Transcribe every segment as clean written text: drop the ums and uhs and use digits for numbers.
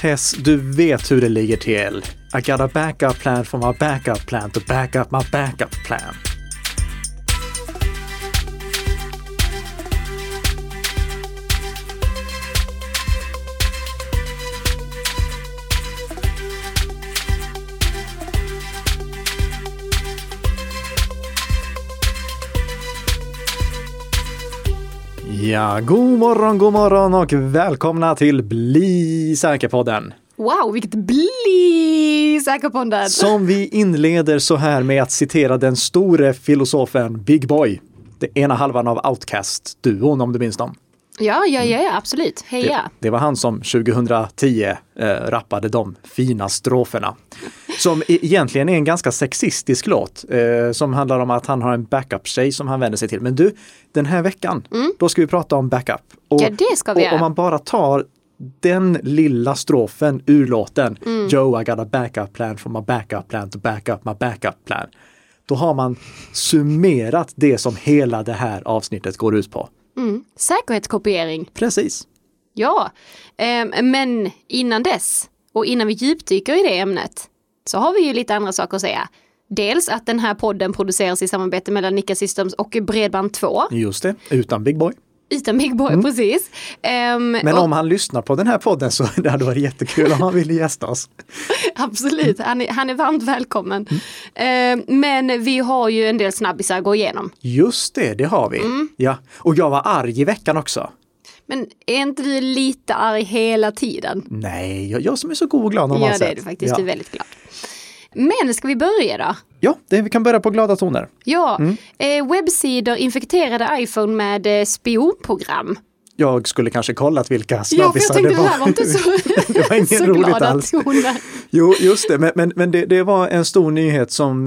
Tess, du vet hur det ligger till. I got a backup plan for my backup plan to back up my backup plan. Ja, god morgon och välkomna till Bli Säker-podden. Wow, vilket Bli Säker-podden! Som vi inleder så här med att citera den store filosofen Big Boy. Det ena halvan av Outcast-duon, om du minns dem. Ja, absolut. Heja! Det var han som 2010 rappade de fina stroferna. Som egentligen är en ganska sexistisk låt. Som handlar om att han har en backup-tjej som han vänder sig till. Men du, den här veckan, då ska vi prata om backup. Och, ja, det ska vi göra. Om man bara tar den lilla strofen ur låten. Joe, I got a backup plan for my backup plan to back up my backup plan. Då har man summerat det som hela det här avsnittet går ut på. Säkerhetskopiering. Precis. Ja, men innan dess och innan vi djupdyker i det ämnet så har vi ju lite andra saker att säga. Dels att den här podden produceras i samarbete mellan Nikka Systems och Bredband 2. Just det, utan Big Boy. Utan Big Boy, precis. Men om han lyssnar på den här podden så det hade varit jättekul om han ville gästa oss. Absolut, han är varmt välkommen. Men vi har ju en del snabbisar att gå igenom. Just det, det har vi. Ja. Och jag var arg i veckan också. Men är inte du lite arg hela tiden? Nej, jag som är så god och glad. Ja, det är du faktiskt. Ja. Du är väldigt glad. Men ska vi börja då? Ja, vi kan börja på glada toner. Ja, webbsidor infekterade iPhone med spionprogram. Jag skulle kanske kollat vilka snabbisar det var. Ja, jag tänkte det här var inte så, det var ingen så glada alls. Toner. Jo, just det. Men det var en stor nyhet som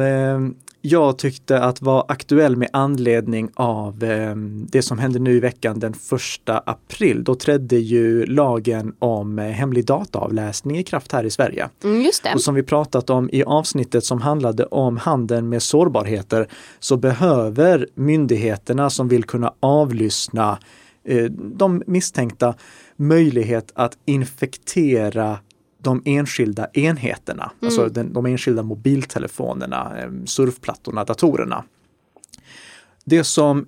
jag tyckte att var aktuell med anledning av det som hände nu i veckan den 1 april. Då trädde ju lagen om hemlig dataavläsning i kraft här i Sverige. Just det. Och som vi pratat om i avsnittet som handlade om handeln med sårbarheter så behöver myndigheterna som vill kunna avlyssna de misstänkta möjlighet att infektera de enskilda enheterna, alltså de enskilda mobiltelefonerna, surfplattorna, datorerna. Det som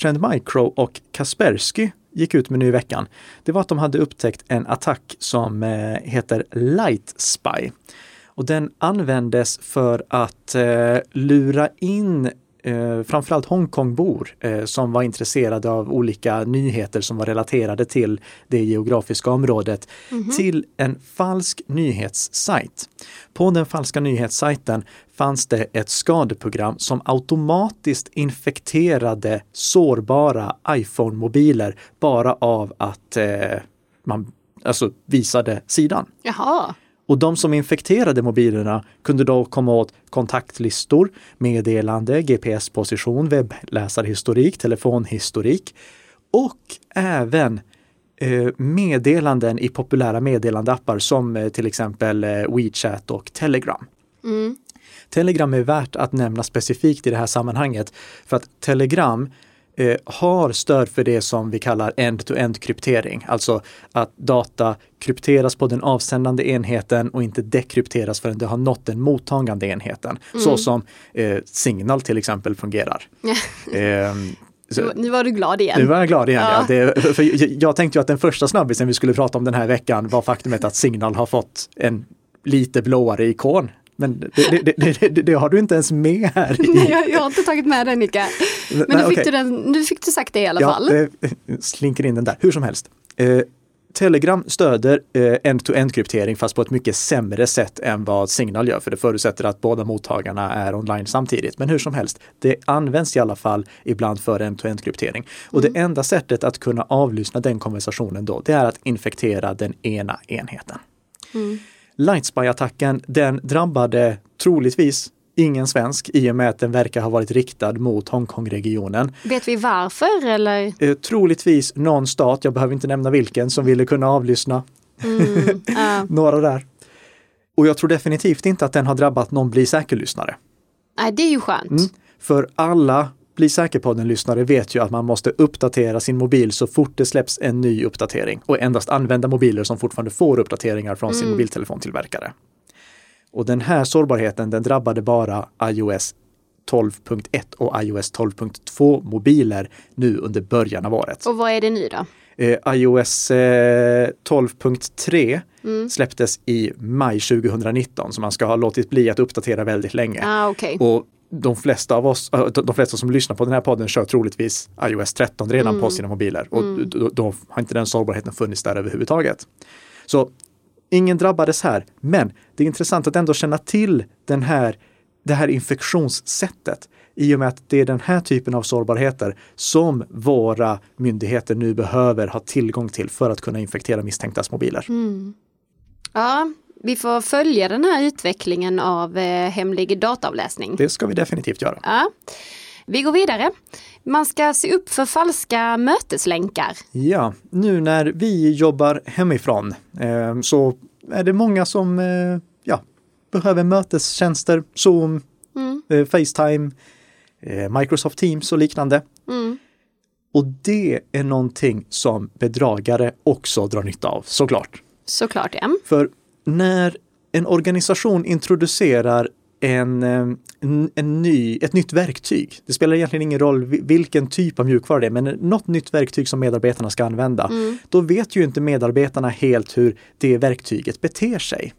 Trend Micro och Kaspersky gick ut med nu i veckan, det var att de hade upptäckt en attack som heter Light Spy. Och den användes för att lura in framförallt Hongkongbor som var intresserade av olika nyheter som var relaterade till det geografiska området till en falsk nyhetssajt. På den falska nyhetssajten fanns det ett skadeprogram som automatiskt infekterade sårbara iPhone-mobiler bara av att man visade sidan. Jaha. Och de som infekterade mobilerna kunde då komma åt kontaktlistor, meddelande, GPS-position, webbläsarhistorik, telefonhistorik och även meddelanden i populära meddelandeappar som till exempel WeChat och Telegram. Telegram är värt att nämna specifikt i det här sammanhanget för att Telegram har stöd för det som vi kallar end-to-end kryptering. Alltså att data krypteras på den avsändande enheten och inte dekrypteras förrän det har nått den mottagande enheten. Så som Signal till exempel fungerar. Nu var du glad igen. Nu var jag glad igen, ja. Jag tänkte ju att den första snabbisen vi skulle prata om den här veckan var faktumet att Signal har fått en lite blåare ikon. Men det har du inte ens med här. Nej, jag har inte tagit med den, Nikka. Men nu fick du sagt det i alla fall. Slinker in den där, hur som helst. Telegram stöder end-to-end-kryptering fast på ett mycket sämre sätt än vad Signal gör. För det förutsätter att båda mottagarna är online samtidigt. Men hur som helst, det används i alla fall ibland för end-to-end-kryptering. Och det enda sättet att kunna avlyssna den konversationen då, det är att infektera den ena enheten. Light Spy-attacken, den drabbade troligtvis ingen svensk i och med att den verkar ha varit riktad mot Hongkong-regionen. Vet vi varför? Eller? Troligtvis någon stat, jag behöver inte nämna vilken, som ville kunna avlyssna. Några där. Och jag tror definitivt inte att den har drabbat någon bli säkerlyssnare. Nej, det är ju skönt. För alla Bli Säker-podden-lyssnare vet ju att man måste uppdatera sin mobil så fort det släpps en ny uppdatering och endast använda mobiler som fortfarande får uppdateringar från sin mobiltelefontillverkare. Och den här sårbarheten, den drabbade bara iOS 12.1 och iOS 12.2 mobiler nu under början av året. Och vad är det nu då? iOS 12.3 släpptes i maj 2019, så man ska ha låtit bli att uppdatera väldigt länge. Ah, okay. Och de flesta som lyssnar på den här podden kör troligtvis iOS 13 redan på sina mobiler. Och då har inte den sårbarheten funnits där överhuvudtaget. Så ingen drabbades här. Men det är intressant att ändå känna till det här infektionssättet. I och med att det är den här typen av sårbarheter som våra myndigheter nu behöver ha tillgång till för att kunna infektera misstänktas mobiler. Mm. Ja, vi får följa den här utvecklingen av hemlig dataavläsning. Det ska vi definitivt göra. Ja. Vi går vidare. Man ska se upp för falska möteslänkar. Ja, nu när vi jobbar hemifrån så är det många som behöver mötestjänster, Zoom, FaceTime, Microsoft Teams och liknande. Mm. Och det är någonting som bedragare också drar nytta av, såklart. Såklart, ja. För när en organisation introducerar ett nytt verktyg, det spelar egentligen ingen roll vilken typ av mjukvara det är, men något nytt verktyg som medarbetarna ska använda, då vet ju inte medarbetarna helt hur det verktyget beter sig.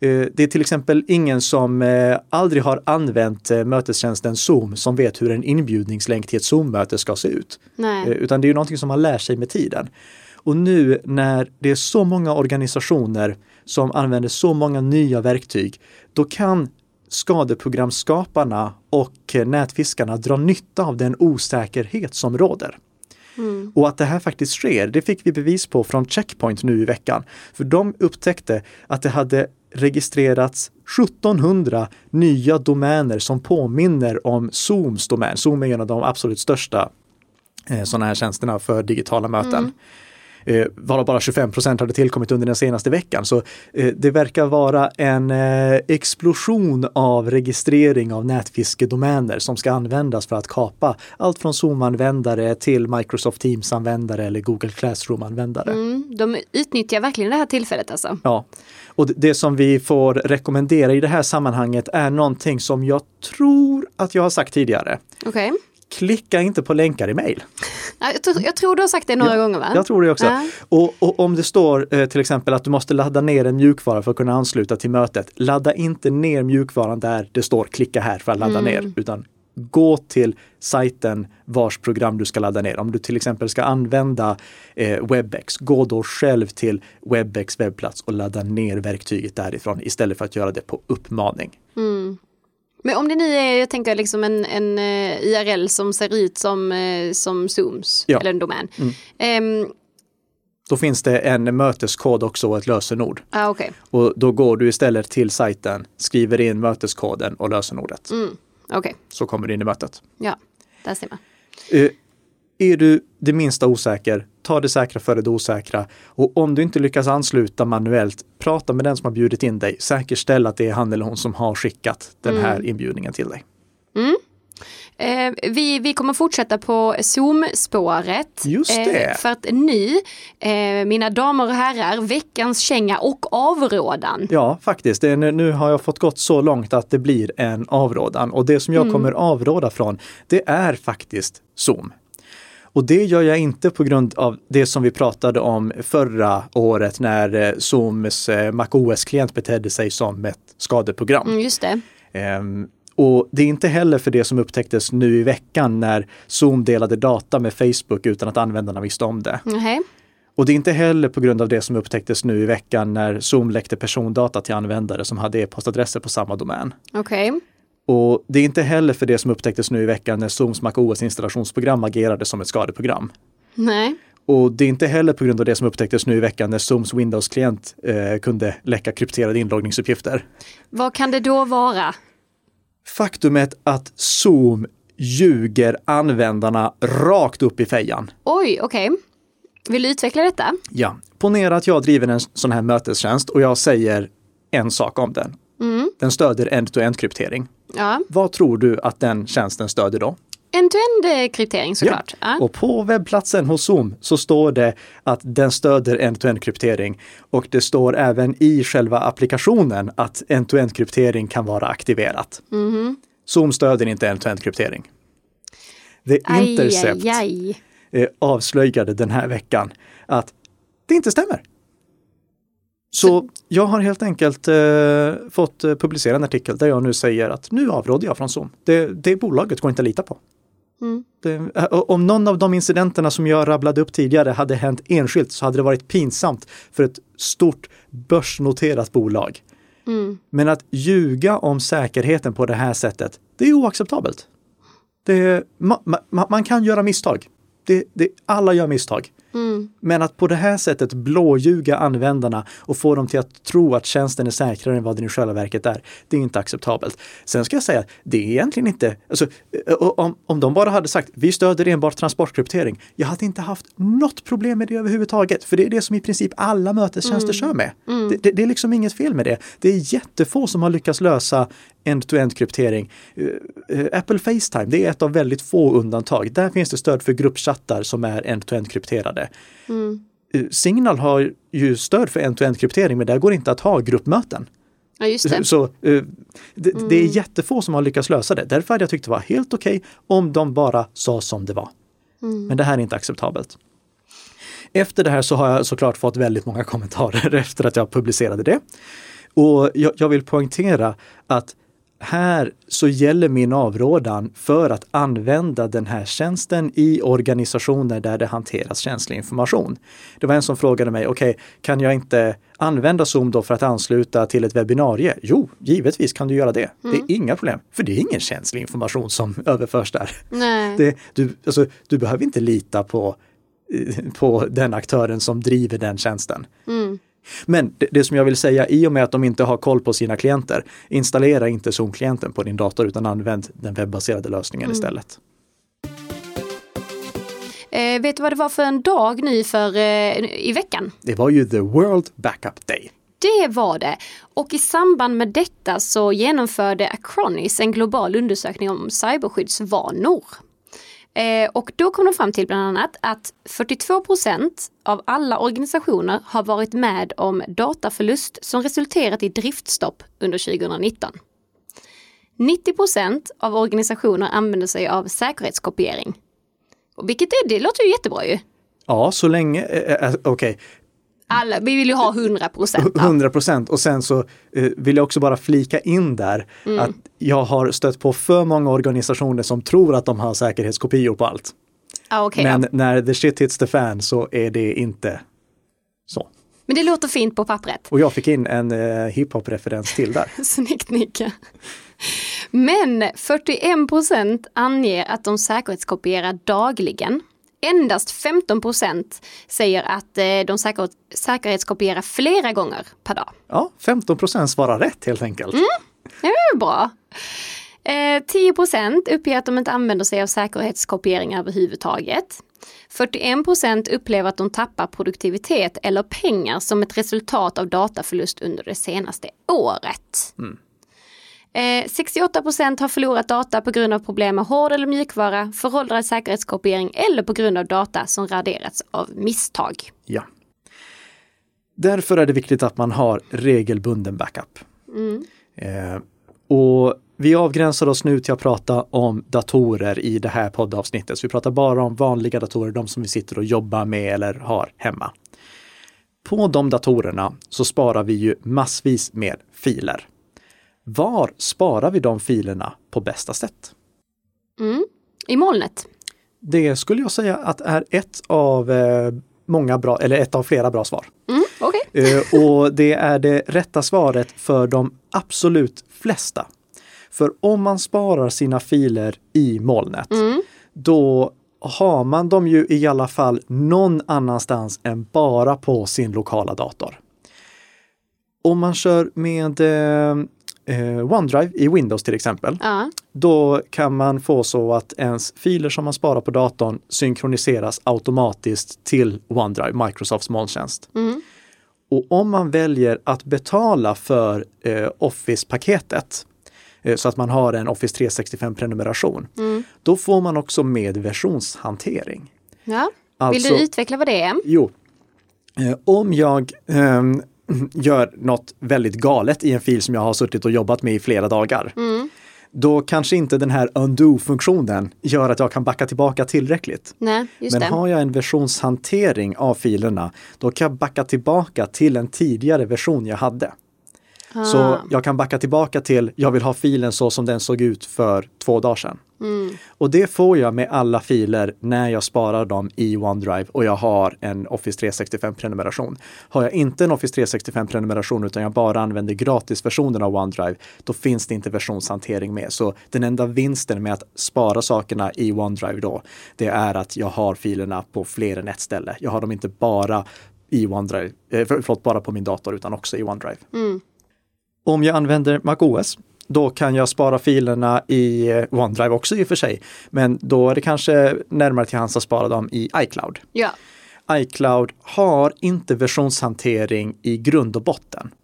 Det är till exempel ingen som aldrig har använt mötestjänsten Zoom som vet hur en inbjudningslänk till ett Zoom-möte ska se ut. Nej. Utan det är ju någonting som man lär sig med tiden. Och nu när det är så många organisationer som använder så många nya verktyg, då kan skadeprogramskaparna och nätfiskarna dra nytta av den osäkerhet som råder. Mm. Och att det här faktiskt sker, det fick vi bevis på från Checkpoint nu i veckan. För de upptäckte att det hade registrerats 1700 nya domäner som påminner om Zooms domän. Zoom är en av de absolut största sådana här tjänsterna för digitala möten. Varav bara 25% hade tillkommit under den senaste veckan. Så det verkar vara en explosion av registrering av nätfiskedomäner som ska användas för att kapa allt från Zoom-användare till Microsoft Teams-användare eller Google Classroom-användare. De utnyttjar verkligen det här tillfället alltså. Ja, och det som vi får rekommendera i det här sammanhanget är någonting som jag tror att jag har sagt tidigare. Okej. Klicka inte på länkar i mejl. Jag tror du har sagt det några gånger, va? Jag tror det också. Och om det står till exempel att du måste ladda ner en mjukvara för att kunna ansluta till mötet. Ladda inte ner mjukvaran där det står klicka här för att ladda ner. Utan gå till sajten vars program du ska ladda ner. Om du till exempel ska använda Webex, gå då själv till Webex webbplats och ladda ner verktyget därifrån istället för att göra det på uppmaning. Mm. Men om det nu är, jag tänker liksom en IRL som ser ut som Zooms eller en domän. Då finns det en möteskod också och ett lösenord. Ah, okay. Och då går du istället till sajten, skriver in möteskoden och lösenordet. Okay. Så kommer du in i mötet. Ja, där ser man. Är du det minsta osäker, ta det säkra före det osäkra. Och om du inte lyckas ansluta manuellt, prata med den som har bjudit in dig. Säkerställ att det är han eller hon som har skickat den här inbjudningen till dig. Vi kommer fortsätta på Zoom-spåret. Just det. För att ni, mina damer och herrar, veckans känga och avrådan. Ja, faktiskt. Nu har jag fått gått så långt att det blir en avrådan. Och det som jag kommer avråda från, det är faktiskt Zoom. Och det gör jag inte på grund av det som vi pratade om förra året när Zooms macOS-klient betedde sig som ett skadeprogram. Just det. Och det är inte heller för det som upptäcktes nu i veckan när Zoom delade data med Facebook utan att användarna visste om det. Mm-hmm. Och det är inte heller på grund av det som upptäcktes nu i veckan när Zoom läckte persondata till användare som hade e-postadresser på samma domän. Okej. Okay. Och det är inte heller för det som upptäcktes nu i veckan när Zooms macOS-installationsprogram agerade som ett skadeprogram. Nej. Och det är inte heller på grund av det som upptäcktes nu i veckan när Zooms Windows-klient kunde läcka krypterade inloggningsuppgifter. Vad kan det då vara? Faktumet att Zoom ljuger användarna rakt upp i fejan. Oj, okej. Okay. Vill du utveckla detta? Ja. Ponera att jag driver en sån här mötestjänst och jag säger en sak om den. Den stöder end-to-end kryptering. Ja. Vad tror du att den tjänsten stöder då? End-to-end kryptering såklart. Ja. Och på webbplatsen hos Zoom så står det att den stöder end-to-end kryptering. Och det står även i själva applikationen att end-to-end kryptering kan vara aktiverat. Mm-hmm. Zoom stöder inte end-to-end kryptering. The Intercept avslöjade den här veckan att det inte stämmer. Så jag har helt enkelt fått publicera en artikel där jag nu säger att nu avråder jag från Zoom. Det bolaget går inte att lita på. Mm. Om någon av de incidenterna som jag rabblade upp tidigare hade hänt enskilt så hade det varit pinsamt för ett stort börsnoterat bolag. Mm. Men att ljuga om säkerheten på det här sättet, det är oacceptabelt. Man kan göra misstag. Alla gör misstag. Mm. Men att på det här sättet blåljuga användarna och få dem till att tro att tjänsten är säkrare än vad den i själva verket är, det är inte acceptabelt. Sen ska jag säga att det är egentligen inte... Alltså, om de bara hade sagt vi stöder enbart transportkryptering, jag hade inte haft något problem med det överhuvudtaget. För det är det som i princip alla mötestjänster kör med. Mm. Det är liksom inget fel med det. Det är jättefå som har lyckats lösa end-to-end-kryptering. Apple FaceTime, det är ett av väldigt få undantag. Där finns det stöd för gruppchattar som är end-to-end-krypterade. Mm. Signal har ju stöd för end-to-end-kryptering, men där går inte att ha gruppmöten. Ja, just det. Så det är jättefå som har lyckats lösa det. Därför hade jag tyckt det var helt okej om de bara sa som det var. Mm. Men det här är inte acceptabelt. Efter det här så har jag såklart fått väldigt många kommentarer efter att jag publicerade det. Och jag vill poängtera att här så gäller min avrådan för att använda den här tjänsten i organisationer där det hanteras känslig information. Det var en som frågade mig, okej, kan jag inte använda Zoom då för att ansluta till ett webbinarie? Jo, givetvis kan du göra det. Mm. Det är inga problem, för det är ingen känslig information som överförs där. Nej. Du behöver inte lita på den aktören som driver den tjänsten. Mm. Men det som jag vill säga, i och med att de inte har koll på sina klienter, installera inte Zoom-klienten på din dator utan använd den webbaserade lösningen istället. Vet du vad det var för en dag nu i veckan? Det var ju The World Backup Day. Det var det. Och i samband med detta så genomförde Acronis en global undersökning om cyberskyddsvanor. Och då kom de fram till bland annat att 42% av alla organisationer har varit med om dataförlust som resulterat i driftstopp under 2019. 90% av organisationer använder sig av säkerhetskopiering. Vilket det låter ju jättebra ju. Ja, så länge... Okej. Alla, vi vill ju ha 100%. 100%, och sen så vill jag också bara flika in där att jag har stött på för många organisationer som tror att de har säkerhetskopior på allt. Ah, okay, men när the shit hits the fan så är det inte så. Men det låter fint på pappret. Och jag fick in en hiphop-referens till där. Snyggt, Nikka. Men 41% anger att de säkerhetskopierar dagligen. Endast 15% säger att de säkerhetskopierar flera gånger per dag. Ja, 15% svarar rätt helt enkelt. Mm, det är bra. 10% uppger att de inte använder sig av säkerhetskopiering överhuvudtaget. 41% upplever att de tappar produktivitet eller pengar som ett resultat av dataförlust under det senaste året. Mm. 68% har förlorat data på grund av problem med hård eller mjukvara, föråldrad säkerhetskopiering eller på grund av data som raderats av misstag. Ja. Därför är det viktigt att man har regelbunden backup. Mm. Och vi avgränsar oss nu till att prata om datorer i det här poddavsnittet. Så vi pratar bara om vanliga datorer, de som vi sitter och jobbar med eller har hemma. På de datorerna så sparar vi ju massvis med filer. Var sparar vi de filerna på bästa sätt? Mm, i molnet. Det skulle jag säga att är ett av flera bra svar. Mm, okej. Och det är det rätta svaret för de absolut flesta. För om man sparar sina filer i molnet, då har man dem ju i alla fall någon annanstans än bara på sin lokala dator. Om man kör med OneDrive i Windows till exempel, då kan man få så att ens filer som man sparar på datorn synkroniseras automatiskt till OneDrive, Microsofts molntjänst. Mm. Och om man väljer att betala för Office-paketet så att man har en Office 365-prenumeration. Mm. Då får man också med versionshantering. Ja. Alltså, vill du utveckla vad det är? Jo. Om jag gör något väldigt galet i en fil som jag har suttit och jobbat med i flera dagar, då kanske inte den här undo-funktionen gör att jag kan backa tillbaka tillräckligt. Nej, just det. Men har jag en versionshantering av filerna, då kan jag backa tillbaka till en tidigare version jag hade. Ah. Så jag kan backa tillbaka till, jag vill ha filen så som den såg ut för 2 dagar sedan. Mm. Och det får jag med alla filer när jag sparar dem i OneDrive och jag har en Office 365-prenumeration. Har jag inte en Office 365-prenumeration utan jag bara använder gratisversionen av OneDrive, då finns det inte versionshantering med. Så den enda vinsten med att spara sakerna i OneDrive då, det är att jag har filerna på fler än ett ställe. Jag har dem inte bara i OneDrive, bara på min dator utan också i OneDrive. Mm. Om jag använder macOS, då kan jag spara filerna i OneDrive också i och för sig. Men då är det kanske närmare till hands att spara dem i iCloud. Ja. iCloud har inte versionshantering i grund och botten.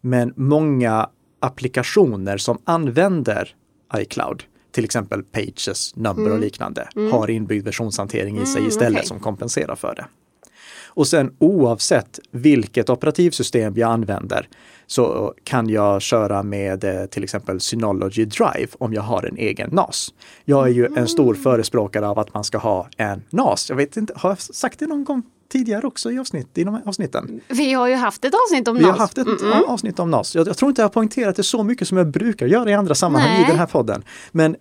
Men många applikationer som använder iCloud, till exempel Pages, Numbers och liknande, har inbyggd versionshantering i sig istället som kompenserar för det. Och sen oavsett vilket operativsystem jag använder så kan jag köra med till exempel Synology Drive om jag har en egen NAS. Jag är ju en stor förespråkare av att man ska ha en NAS. Jag vet inte, har jag sagt det någon gång tidigare också i de här avsnitten? Vi har ju haft ett avsnitt om NAS. Vi har haft ett avsnitt om NAS. Jag tror inte jag har poängterat det så mycket som jag brukar göra i andra sammanhang i den här podden. Men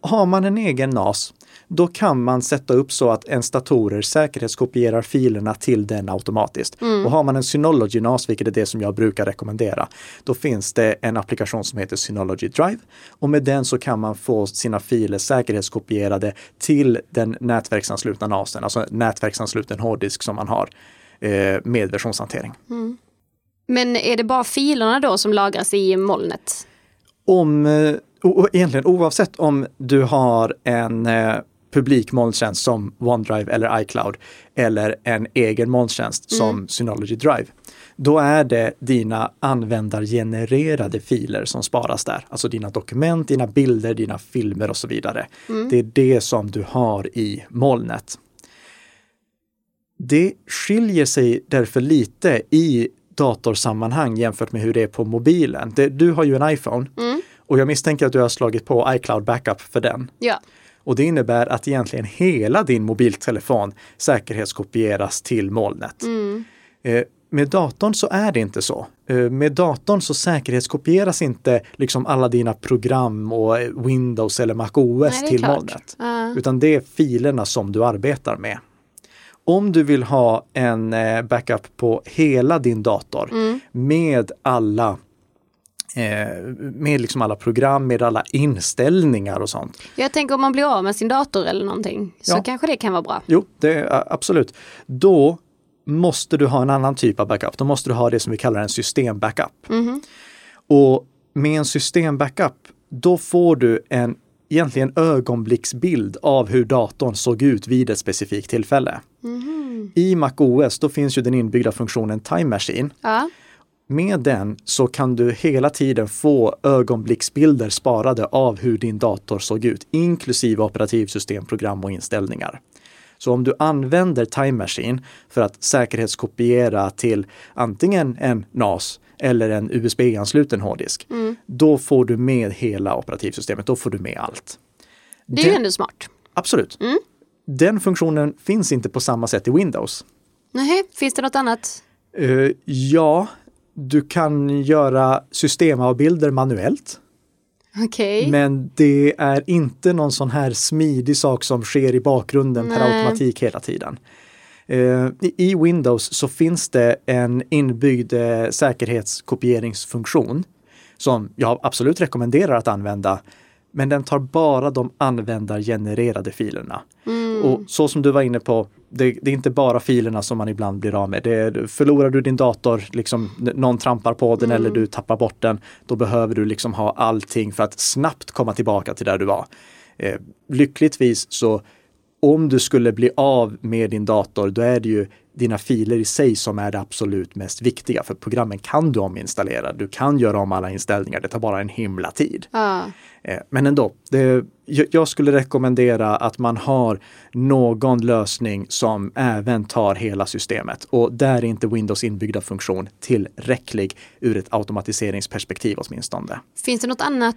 har man en egen NAS, då kan man sätta upp så att ens datorer säkerhetskopierar filerna till den automatiskt. Mm. Och har man en Synology NAS, vilket är det som jag brukar rekommendera, då finns det en applikation som heter Synology Drive. Och med den så kan man få sina filer säkerhetskopierade till den nätverksanslutna NASen, alltså nätverksansluten hårddisk som man har med versionshantering. Mm. Men är det bara filerna då som lagras i molnet? Egentligen oavsett om du har en publik molntjänst som OneDrive eller iCloud eller en egen molntjänst som Synology Drive, då är det dina användargenererade filer som sparas där. Alltså dina dokument, dina bilder, dina filmer och så vidare. Mm. Det är det som du har i molnet. Det skiljer sig därför lite i datorsammanhang jämfört med hur det är på mobilen. Du har ju en iPhone. Mm. Och jag misstänker att du har slagit på iCloud backup för den. Ja. Och det innebär att egentligen hela din mobiltelefon säkerhetskopieras till molnet. Mm. Med datorn så är det inte så. Med datorn så säkerhetskopieras inte liksom alla dina program och Windows eller macOS till molnet. Utan det är filerna som du arbetar med. Om du vill ha en backup på hela din dator med alla alla program, med alla inställningar och sånt. Jag tänker om man blir av med sin dator eller någonting, så kanske det kan vara bra. Jo, absolut. Då måste du ha en annan typ av backup. Då måste du ha det som vi kallar en systembackup. Mm-hmm. Och med en systembackup, då får du egentligen ögonblicksbild av hur datorn såg ut vid ett specifikt tillfälle. Mm-hmm. I macOS, då finns ju den inbyggda funktionen Time Machine. Ja. Med den så kan du hela tiden få ögonblicksbilder sparade av hur din dator såg ut, inklusive operativsystem, program och inställningar. Så om du använder Time Machine för att säkerhetskopiera till antingen en NAS eller en USB-ansluten hårddisk, då får du med hela operativsystemet, då får du med allt. Det är ju ändå smart. Absolut. Mm. Den funktionen finns inte på samma sätt i Windows. Nej, finns det något annat? Ja. Du kan göra systemavbilder manuellt. Okay. Men det är inte någon sån här smidig sak som sker i bakgrunden per automatik hela tiden. I Windows så finns det en inbyggd säkerhetskopieringsfunktion som jag absolut rekommenderar att använda. Men den tar bara de användargenererade filerna. Mm. Och så som du var inne på, det är inte bara filerna som man ibland blir av med. Förlorar du din dator, liksom, någon trampar på den eller du tappar bort den, då behöver du liksom ha allting för att snabbt komma tillbaka till där du var. Lyckligtvis så, om du skulle bli av med din dator, då är det ju dina filer i sig som är det absolut mest viktiga. För programmen kan du ominstallera. Du kan göra om alla inställningar. Det tar bara en himla tid. Men ändå, jag skulle rekommendera att man har någon lösning som även tar hela systemet. Och där är inte Windows inbyggda funktion tillräcklig ur ett automatiseringsperspektiv åtminstone. Finns det något annat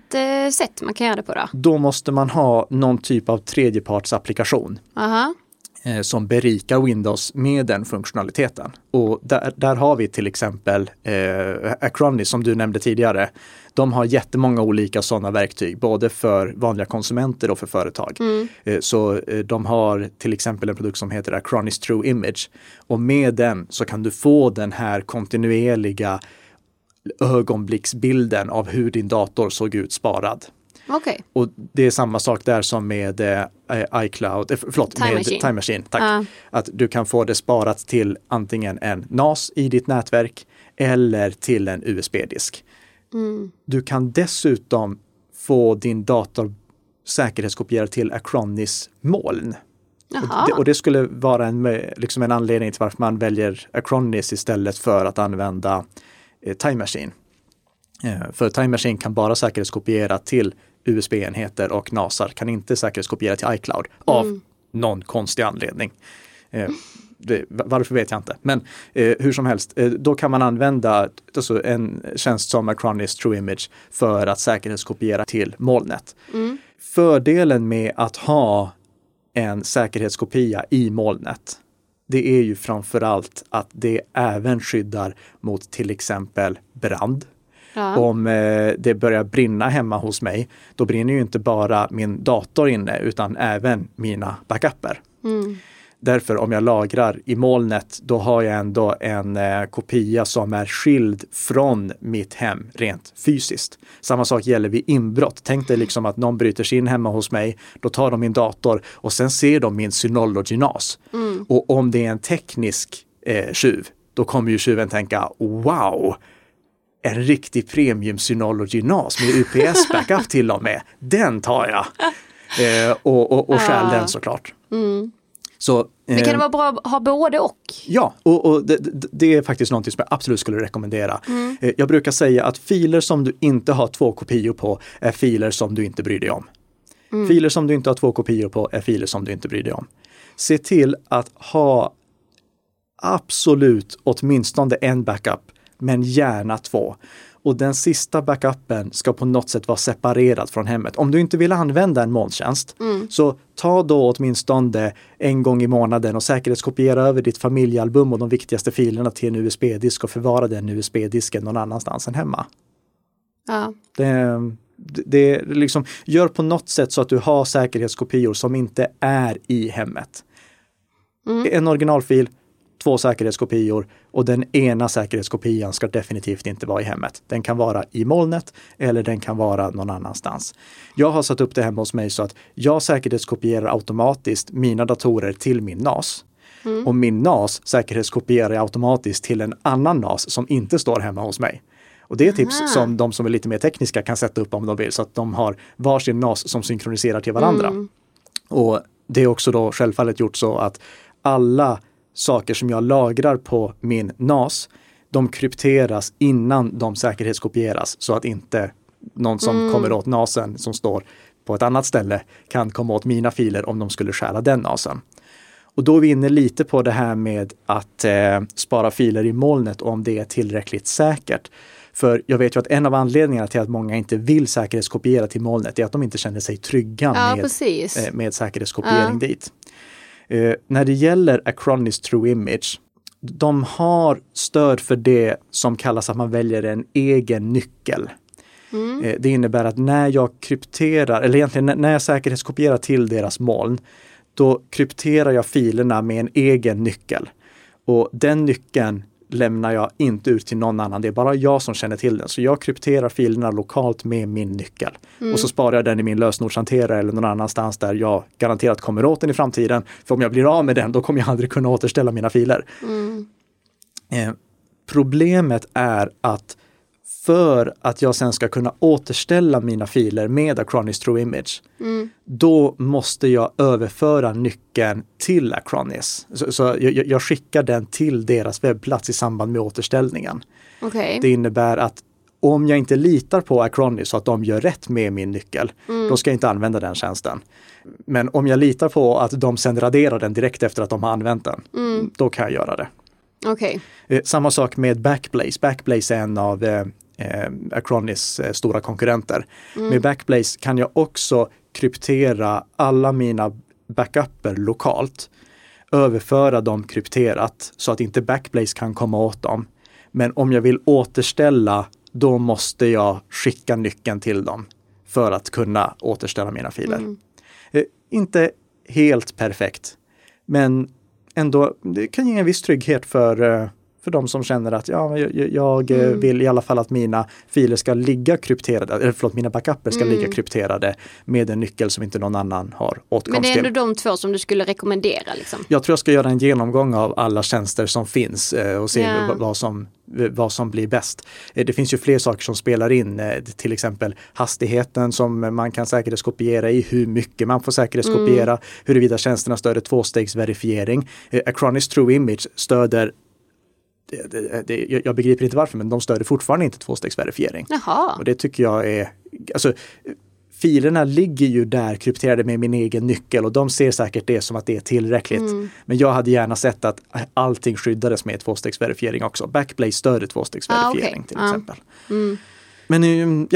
sätt man kan göra det på då? Då måste man ha någon typ av tredjepartsapplikation. Aha. Som berikar Windows med den funktionaliteten. Och där har vi till exempel Acronis som du nämnde tidigare. De har jättemånga olika sådana verktyg, både för vanliga konsumenter och för företag. Så de har till exempel en produkt som heter Acronis True Image. Och med den så kan du få den här kontinuerliga ögonblicksbilden av hur din dator såg ut sparad. Okay. Och det är samma sak där som med iCloud, Time Machine, tack. Att du kan få det sparat till antingen en NAS i ditt nätverk eller till en USB-disk. Du kan dessutom få din dator säkerhetskopierad till Acronis moln. Och det skulle vara en anledning till varför man väljer Acronis istället för att använda Time Machine. För Time Machine kan bara säkerhetskopiera till USB-enheter och NASar kan inte säkerhetskopiera till iCloud av någon konstig anledning. Varför vet jag inte. Men hur som helst, då kan man använda en tjänst som Acronis True Image för att säkerhetskopiera till molnet. Fördelen med att ha en säkerhetskopia i molnet, det är ju framförallt att det även skyddar mot till exempel brand. Ja. Om det börjar brinna hemma hos mig, då brinner ju inte bara min dator inne utan även mina backuper. Därför om jag lagrar i molnet, då har jag ändå en kopia som är skild från mitt hem rent fysiskt. Samma sak gäller vid inbrott. Tänk dig att någon bryter sig in hemma hos mig, då tar de min dator och sen ser de min Synology NAS. Och om det är en teknisk tjuv, då kommer ju tjuven tänka, wow! En riktig premium Synology NAS med UPS-backup till och med. Den tar jag. Och skäl den såklart. Så, men kan det vara bra att ha både och? Ja, och det är faktiskt någonting som jag absolut skulle rekommendera. Jag brukar säga att filer som du inte har två kopior på är filer som du inte bryr dig om. Filer som du inte har två kopior på är filer som du inte bryr dig om. Se till att ha absolut åtminstone en backup, men gärna två. Och den sista backuppen ska på något sätt vara separerad från hemmet. Om du inte vill använda en molntjänst, så ta då åtminstone en gång i månaden och säkerhetskopiera över ditt familjealbum och de viktigaste filerna till en USB-disk och förvara den USB-disken någon annanstans än hemma. Ja. Det är gör på något sätt så att du har säkerhetskopior som inte är i hemmet. En originalfil, två säkerhetskopior, och den ena säkerhetskopian ska definitivt inte vara i hemmet. Den kan vara i molnet eller den kan vara någon annanstans. Jag har satt upp det hemma hos mig så att jag säkerhetskopierar automatiskt mina datorer till min NAS. Och min NAS säkerhetskopierar jag automatiskt till en annan NAS som inte står hemma hos mig. Och det är tips som de som är lite mer tekniska kan sätta upp om de vill, så att de har varsin NAS som synkroniserar till varandra. Och det är också då självfallet gjort så att alla saker som jag lagrar på min NAS, de krypteras innan de säkerhetskopieras, så att inte någon som kommer åt NASen som står på ett annat ställe kan komma åt mina filer om de skulle stjäla den NASen. Och då är vi inne lite på det här med att spara filer i molnet om det är tillräckligt säkert. För jag vet ju att en av anledningarna till att många inte vill säkerhetskopiera till molnet är att de inte känner sig trygga med säkerhetskopiering dit. När det gäller Acronis True Image, de har stöd för det som kallas att man väljer en egen nyckel. Det innebär att när jag krypterar, eller egentligen när jag säkerhetskopierar till deras moln, då krypterar jag filerna med en egen nyckel. Och den nyckeln lämnar jag inte ut till någon annan. Det är bara jag som känner till den. Så jag krypterar filerna lokalt med min nyckel. Och så sparar jag den i min lösenordshanterare eller någon annanstans där jag garanterat kommer åt den i framtiden. För om jag blir av med den, då kommer jag aldrig kunna återställa mina filer. Problemet är att för att jag sen ska kunna återställa mina filer med Acronis True Image, då måste jag överföra nyckeln till Acronis. Så jag skickar den till deras webbplats i samband med återställningen. Okay. Det innebär att om jag inte litar på Acronis så att de gör rätt med min nyckel, då ska jag inte använda den tjänsten. Men om jag litar på att de sen raderar den direkt efter att de har använt den, då kan jag göra det. Okay. Samma sak med Backblaze. Backblaze är en av Acronis stora konkurrenter. Med Backblaze kan jag också kryptera alla mina backupper lokalt. Överföra dem krypterat så att inte Backblaze kan komma åt dem. Men om jag vill återställa, då måste jag skicka nyckeln till dem för att kunna återställa mina filer. Inte helt perfekt, men ändå, det kan ge en viss trygghet för de som känner att jag vill i alla fall att mina filer ska ligga krypterade, eller förlåt, mina backupper ska ligga krypterade med en nyckel som inte någon annan har åtkomst till. Men det är ändå de två som du skulle rekommendera liksom? Jag tror jag ska göra en genomgång av alla tjänster som finns och se vad som blir bäst. Det finns ju fler saker som spelar in, till exempel hastigheten som man kan säkerhetskopiera i, hur mycket man får säkerhetskopiera, huruvida tjänsterna stöder tvåstegsverifiering. Acronis True Image stöder, jag begriper inte varför, men de stöder fortfarande inte tvåstegsverifiering. Jaha. Och det tycker jag är, alltså filerna ligger ju där krypterade med min egen nyckel och de ser säkert det som att det är tillräckligt. Men jag hade gärna sett att allting skyddades med tvåstegsverifiering också. Backblaze stöder tvåstegsverifiering till exempel. Men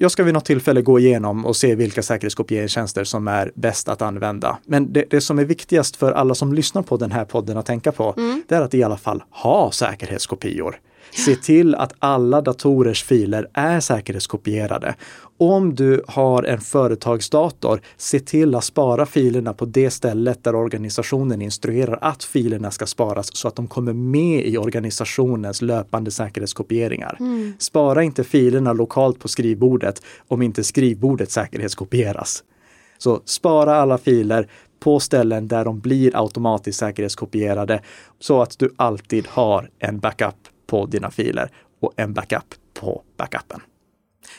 jag ska vid något tillfälle gå igenom och se vilka säkerhetskopieringstjänster som är bäst att använda. Men det som är viktigast för alla som lyssnar på den här podden att tänka på, det är att i alla fall ha säkerhetskopior. Se till att alla datorers filer är säkerhetskopierade. Om du har en företagsdator, se till att spara filerna på det stället där organisationen instruerar att filerna ska sparas så att de kommer med i organisationens löpande säkerhetskopieringar. Spara inte filerna lokalt på skrivbordet om inte skrivbordet säkerhetskopieras. Så spara alla filer på ställen där de blir automatiskt säkerhetskopierade så att du alltid har en backup på dina filer och en backup på backupen.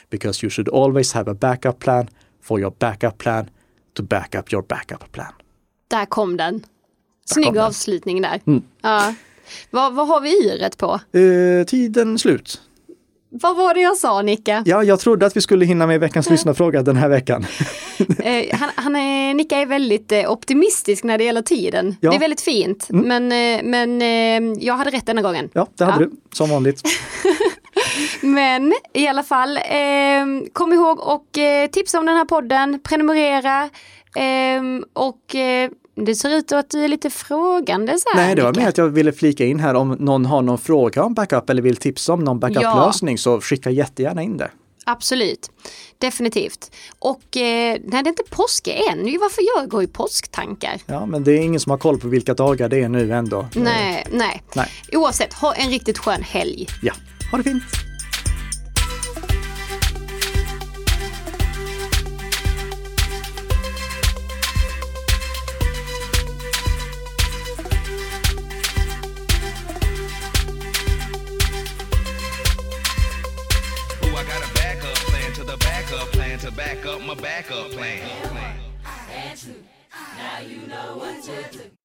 Because you should always have a backup plan for your backup plan to back up your backup plan. Där kom den. Snygg avslutning där. Ja. Vad har vi yret på? Tiden slut. Vad var det jag sa, Nikka? Ja, jag trodde att vi skulle hinna med veckans lyssnarfråga den här veckan. Nikka är väldigt optimistisk när det gäller tiden. Ja. Det är väldigt fint, men jag hade rätt denna gången. Ja, det hade du, som vanligt. Men i alla fall, kom ihåg och tipsa om den här podden, prenumerera och... Det ser ut att du är lite frågande så här. Nej, det var mer att jag ville flika in här om någon har någon fråga om backup eller vill tipsa om någon backup-lösning, så skicka jättegärna in det. Absolut, definitivt. Och nej, det är inte påsk än. Varför jag går i påsktankar? Ja, men det är ingen som har koll på vilka dagar det är nu ändå. Nej. Oavsett, ha en riktigt skön helg. Ja, ha det fint. Backup plan. Now you know what to do.